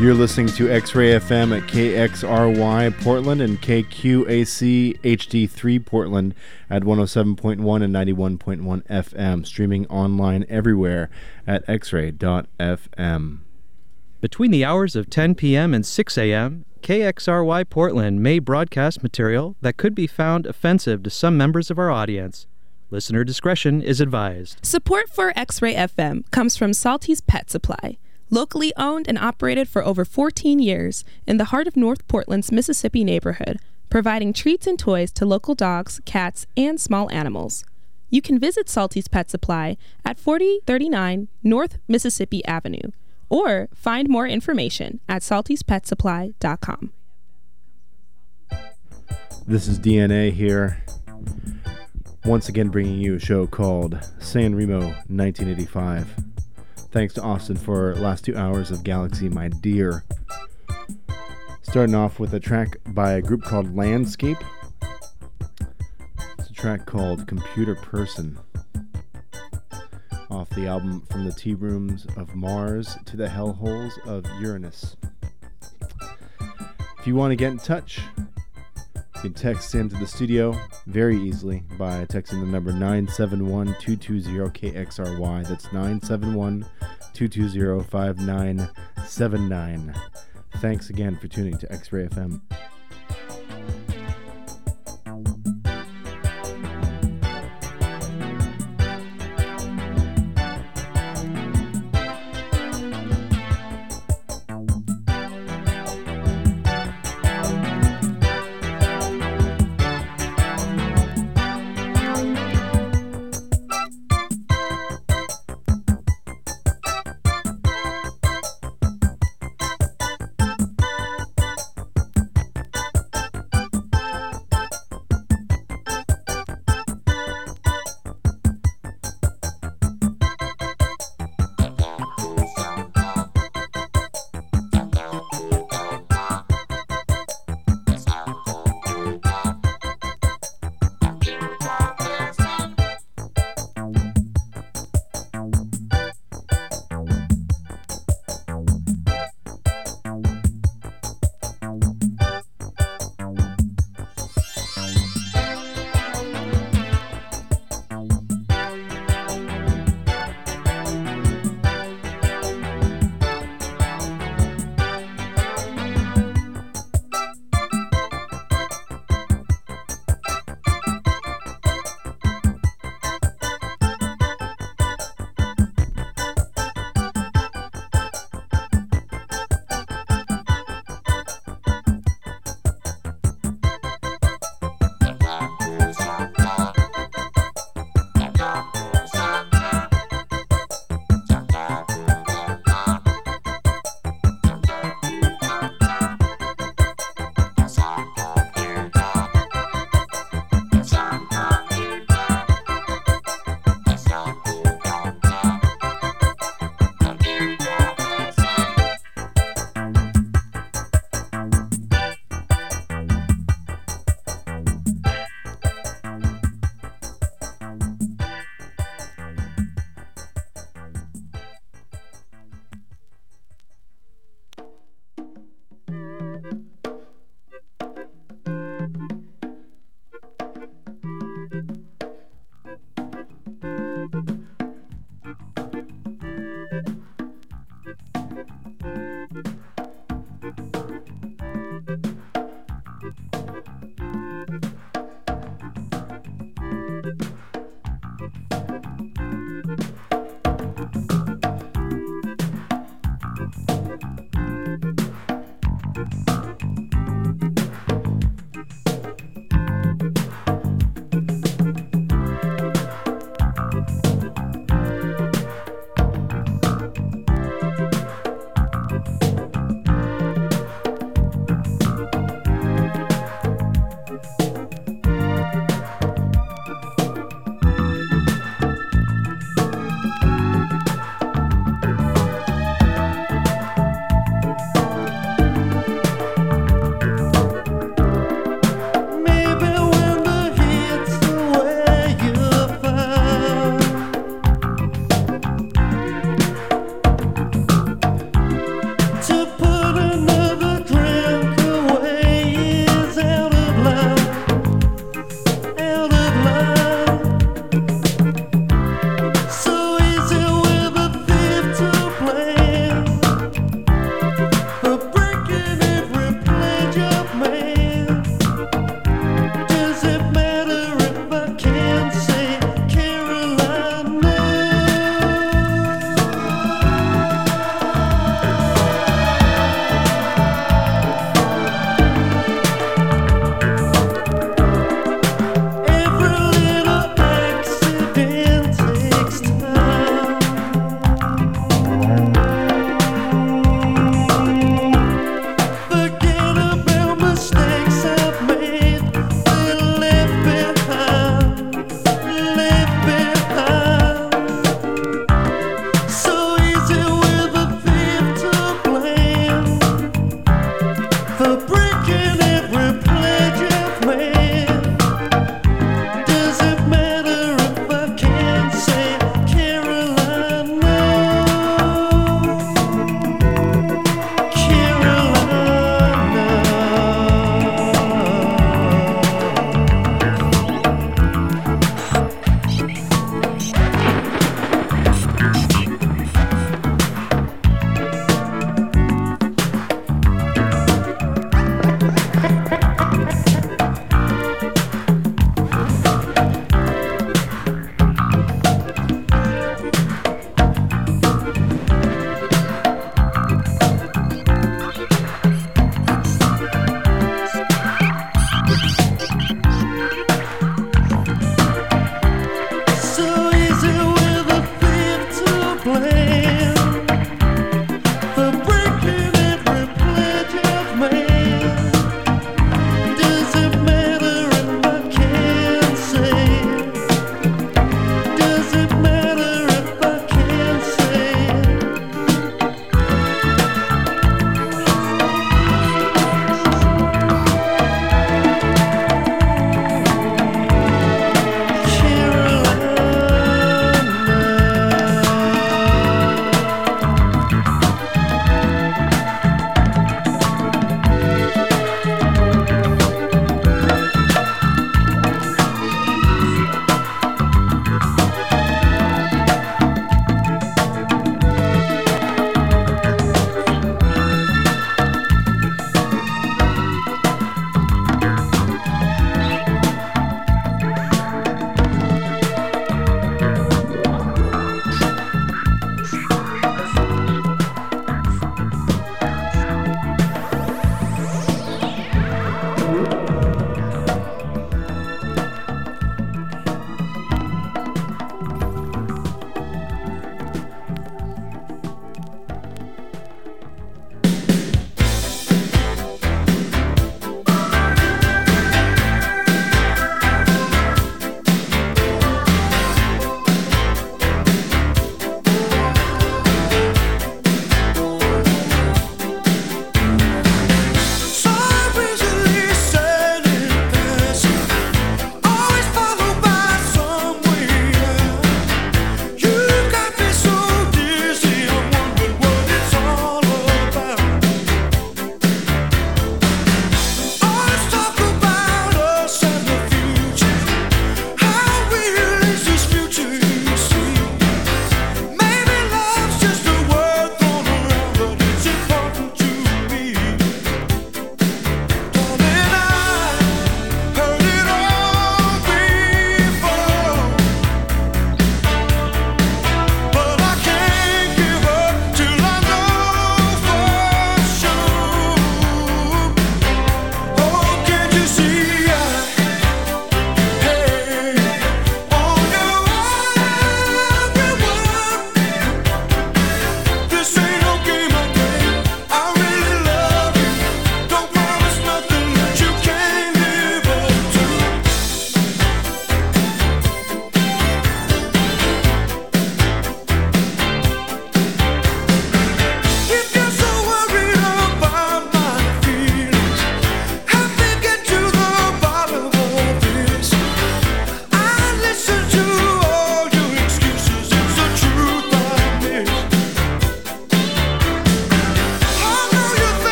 You're listening to X-Ray FM at KXRY Portland and KQAC HD3 Portland at 107.1 and 91.1 FM, streaming online everywhere at xray.fm. Between the hours of 10 p.m. and 6 a.m., KXRY Portland may broadcast material that could be found offensive to some members of our audience. Listener discretion is advised. Support for X-Ray FM comes from Salty's Pet Supply. Locally owned and operated for over 14 years in the heart of North Portland's Mississippi neighborhood, providing treats and toys to local dogs, cats, and small animals. You can visit Salty's Pet Supply at 4039 North Mississippi Avenue or find more information at saltyspetsupply.com. This is DNA here, once again bringing you a show called San Remo 1985. Thanks to Austin for last 2 hours of Galaxy, my dear. Starting off with a track by a group called Landscape. It's a track called Computer Person, off the album From the Tea Rooms of Mars to the Hellholes of Uranus. If you want to get in touch, you can text into the studio very easily by texting the number 971-220-KXRY. That's 971-220-5979. Thanks again for tuning to X-Ray FM.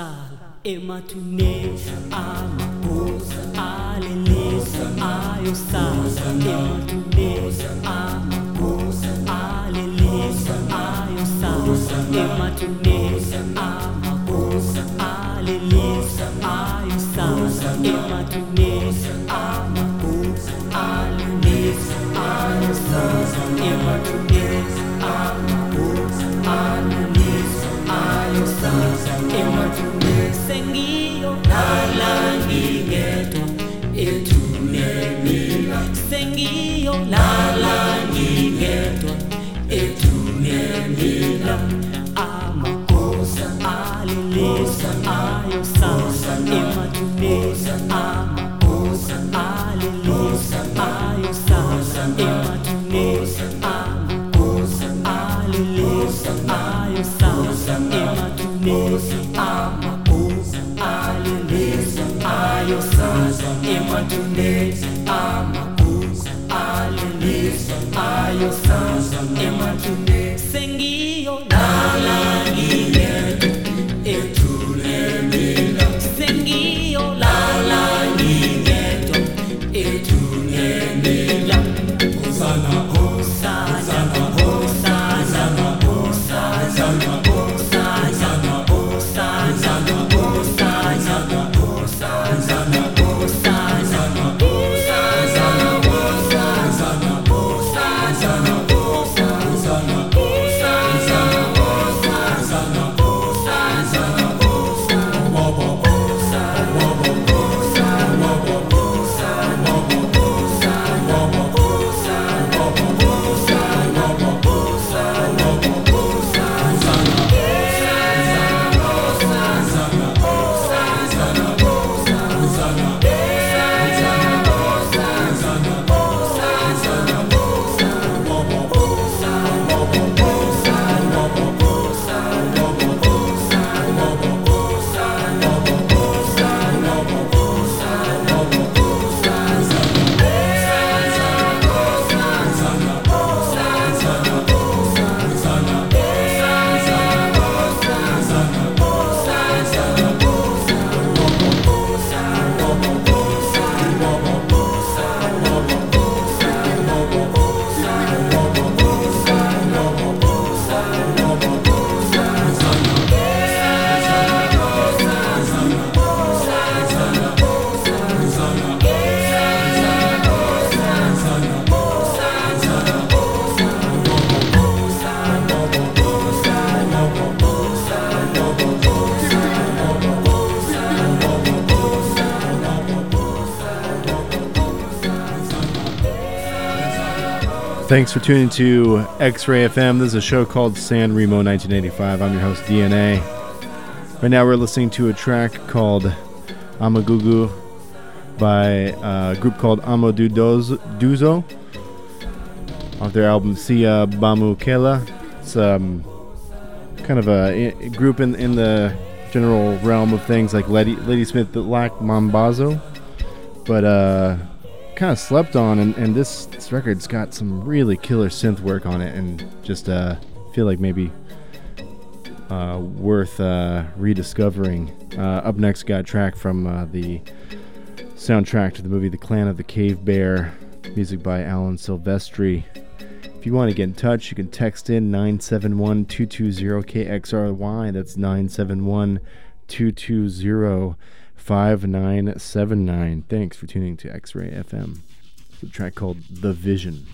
sala ematune amabuza alelisa ayosala ematune amabuza alelisa ayosala ematune amabuza alelisa ayosala ematune amabuza alelisa ayosala ematune Sengiyo lalangi ghetto etunemila Sengiyo lalangi ghetto etunemila Amakosa alilisa ayosa Ematuneisa amakosa alilisa ayosa Ematuneisa amakosa alilisa ayosa Ematuneisa amakosa Ematune, amabuz, alilis, ayosas, ematune, sengiyo, lalani, etule, mila, sengiyo, lalani, etule, mila, osana, osana, osana, osana, osana. Thanks for tuning to X-Ray FM. This is a show called San Remo 1985. I'm your host, DNA. Right now we're listening to a track called Amagugu by a group called Amaduduzo off their album Sia Bamukela. It's kind of a group in the general realm of things like Ladysmith Black Mambazo, but kind of slept on, and this record's got some really killer synth work on it, and just feel like maybe worth rediscovering. Up next, got a track from the soundtrack to the movie The Clan of the Cave Bear, music by Alan Silvestri. If you want to get in touch, you can text in 971-220-KXRY. That's 971-220 5979. Thanks for tuning to X-Ray FM. It's a track called The Vision.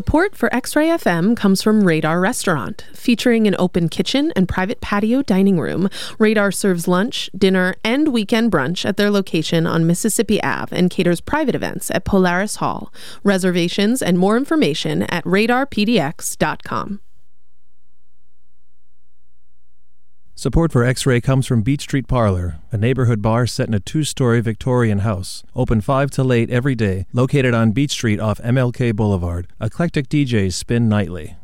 Support for X-Ray FM comes from Radar Restaurant. Featuring an open kitchen and private patio dining room, Radar serves lunch, dinner, and weekend brunch at their location on Mississippi Ave and caters private events at Polaris Hall. Reservations and more information at radarpdx.com. Support for X-Ray comes from Beach Street Parlor, a neighborhood bar set in a two-story Victorian house, open 5 to late every day, located on Beach Street off MLK Boulevard. Eclectic DJs spin nightly.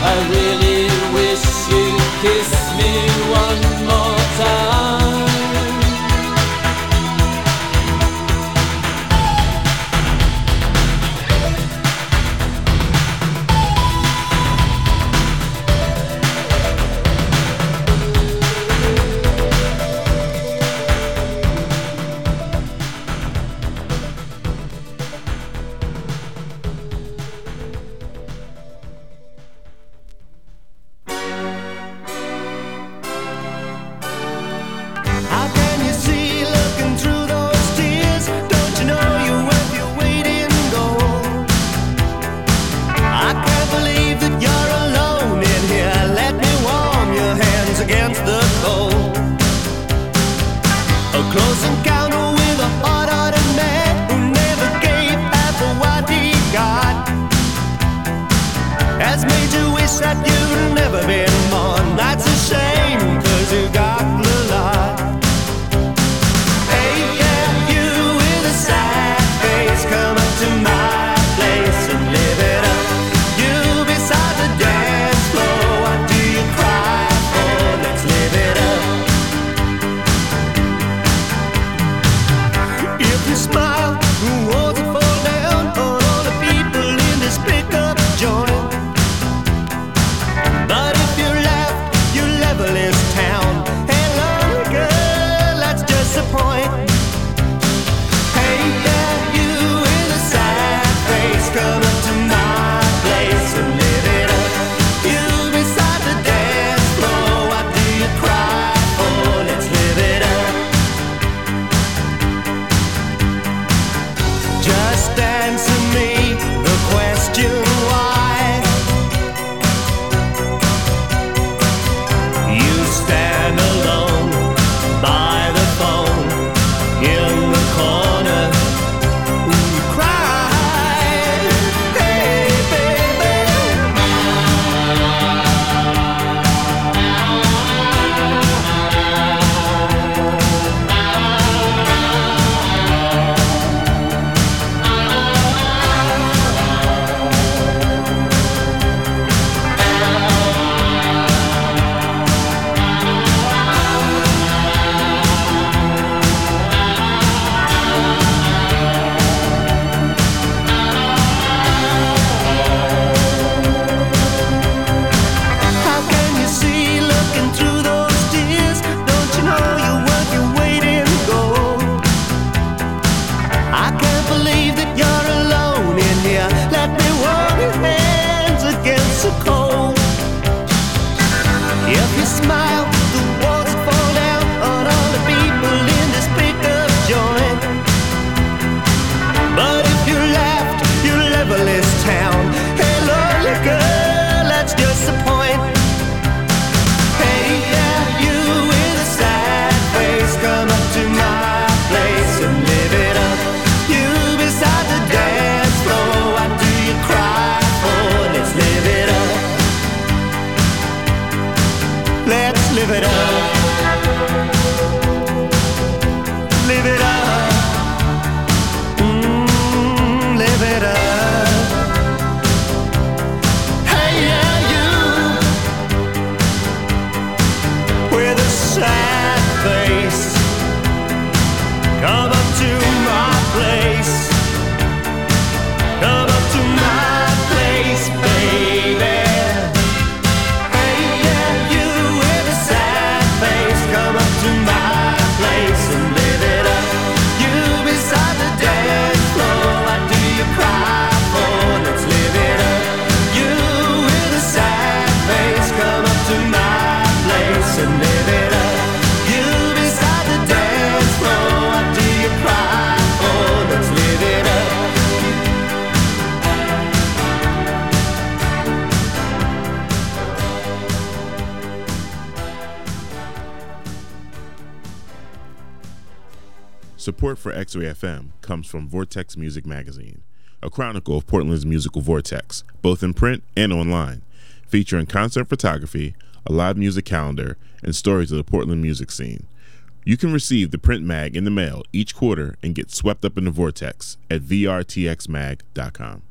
I really wish you wish that you'd never been born. That's a shame, cause you got a lot. Hey, yeah, you with a sad face, come up to my place and live it up. You beside the dance floor, what do you cry for? Let's live it up. If you smile, the walls will fall down on all the people in this pickup joint. Support for X-Ray FM comes from Vortex Music Magazine, a chronicle of Portland's musical vortex, both in print and online, featuring concert photography, a live music calendar, and stories of the Portland music scene. You can receive the print mag in the mail each quarter and get swept up in the vortex at vrtxmag.com.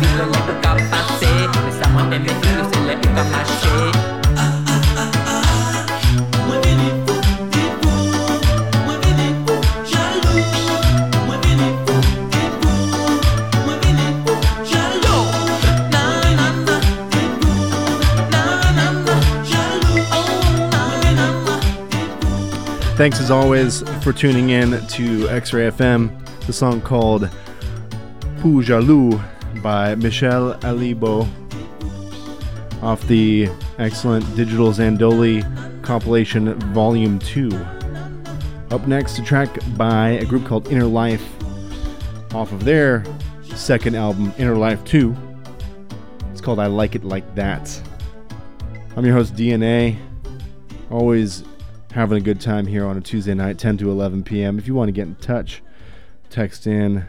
feel no to cap passer. Mais ça moi t'aime les filles, c'est les plus qu'à mâcher. Thanks as always for tuning in to X-Ray FM. The song called Pou Jaloux by Michel Alibo off the excellent Digital Zandoli compilation Volume 2. Up next, a track by a group called Inner Life off of their second album, Inner Life 2. It's called I Like It Like That. I'm your host, DNA. Always having a good time here on a Tuesday night, 10 to 11 p.m. If you want to get in touch, text in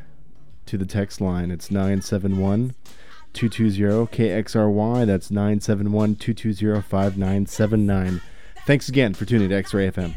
to the text line. It's 971-220-KXRY. That's 971-220-5979. Thanks again for tuning to X-Ray FM.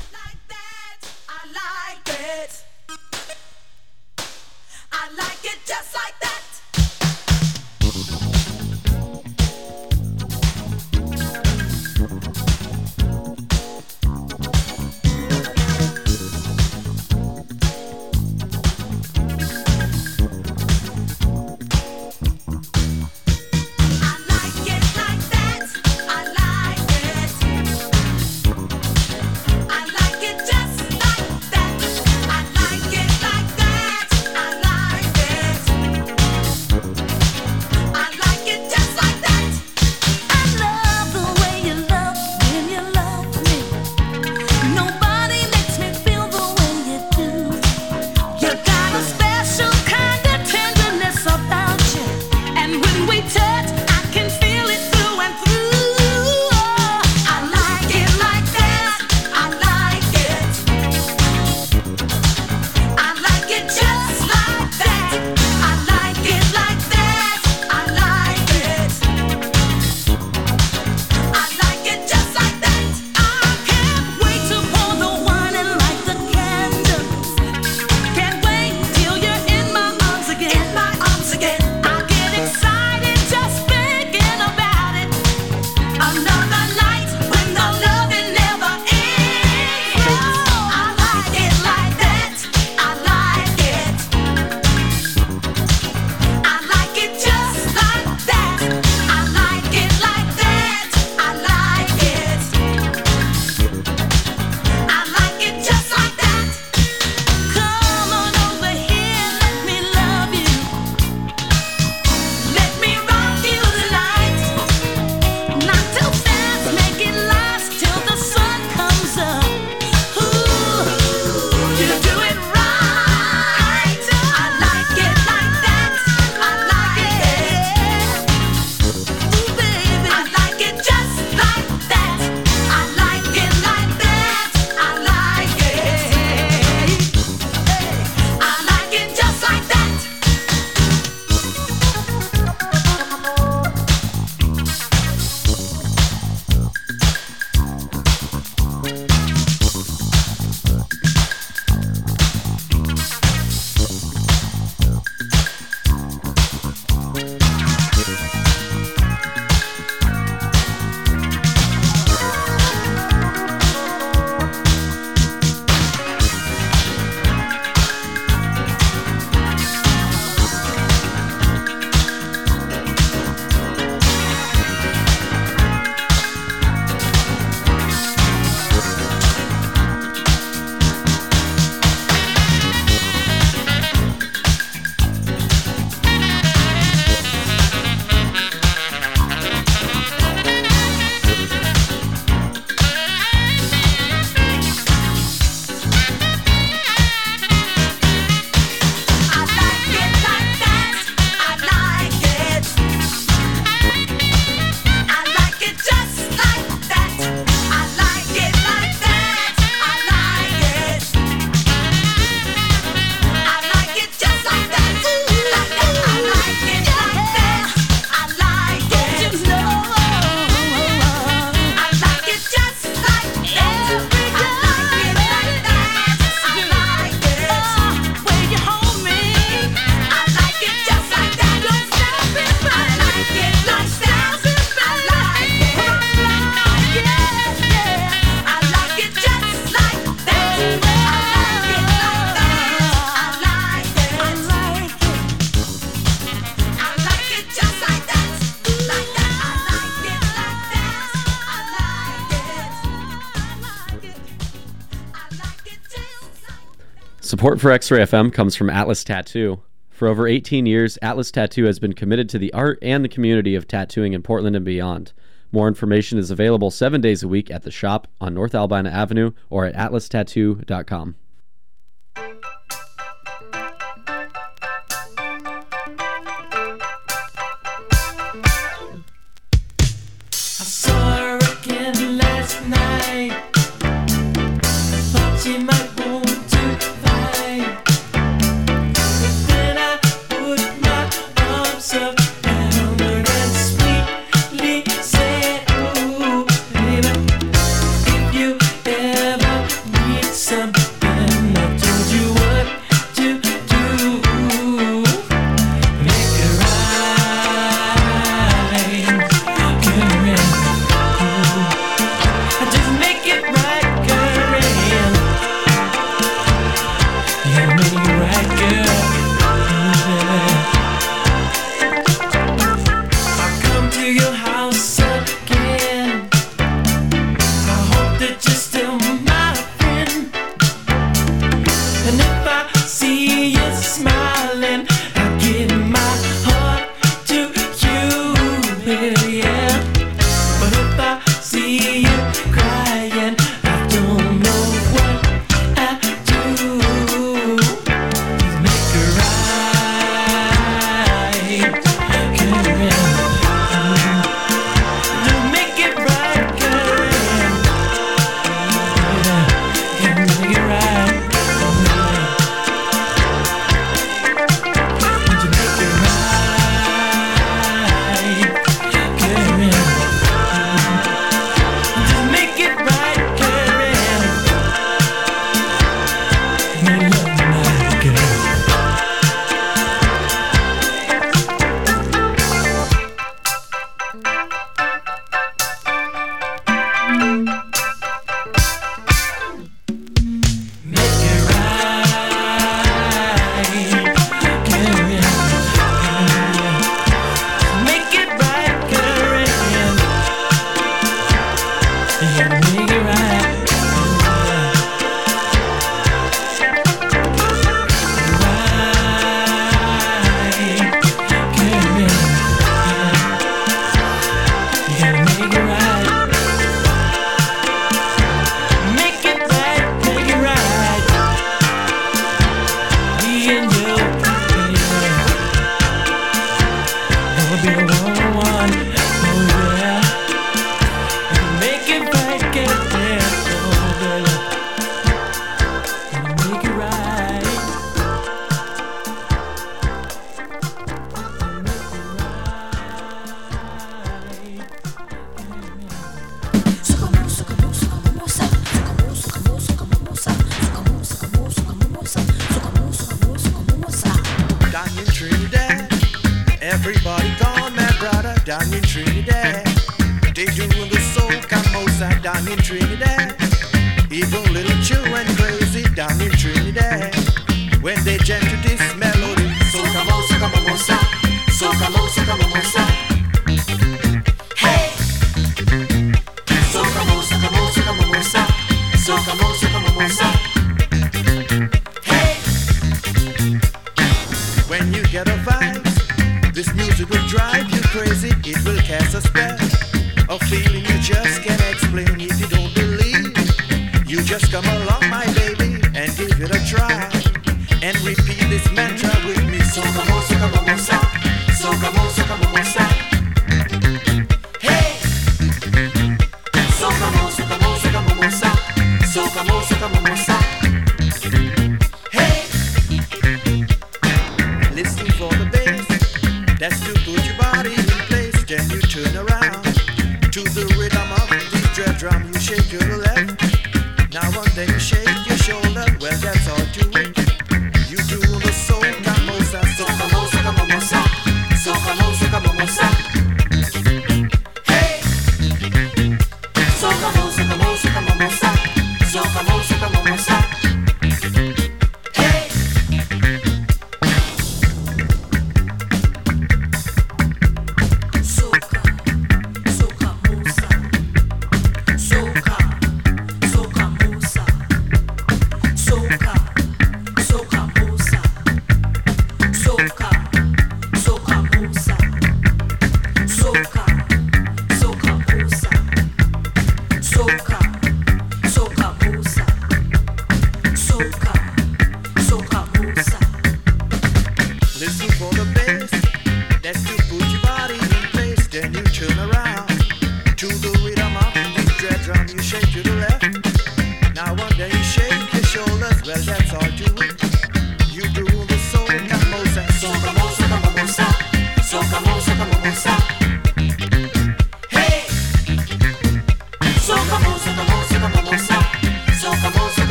Support for X-Ray FM comes from Atlas Tattoo. For over 18 years, Atlas Tattoo has been committed to the art and the community of tattooing in Portland and beyond. More information is available 7 days a week at the shop on North Albina Avenue or at atlastattoo.com.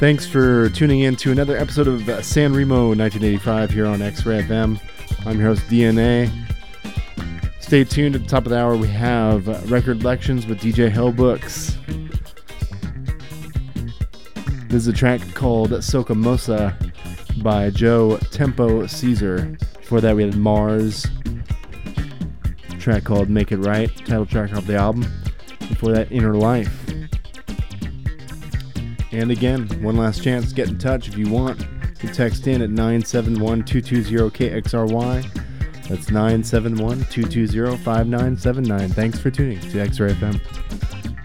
Thanks for tuning in to another episode of San Remo 1985 here on X-Ray FM. I'm your host, DNA. Stay tuned. At the top of the hour, we have Record Lections with DJ Hillbooks. This is a track called Soca Mosa by Joe Tempo Caesar. Before that, we had Marz, a track called Make It Right, title track off the album. Before that, Inner Life. And again, one last chance to get in touch if you want. You text in at 971-220-KXRY. That's 971-220-5979. Thanks for tuning to X-Ray FM.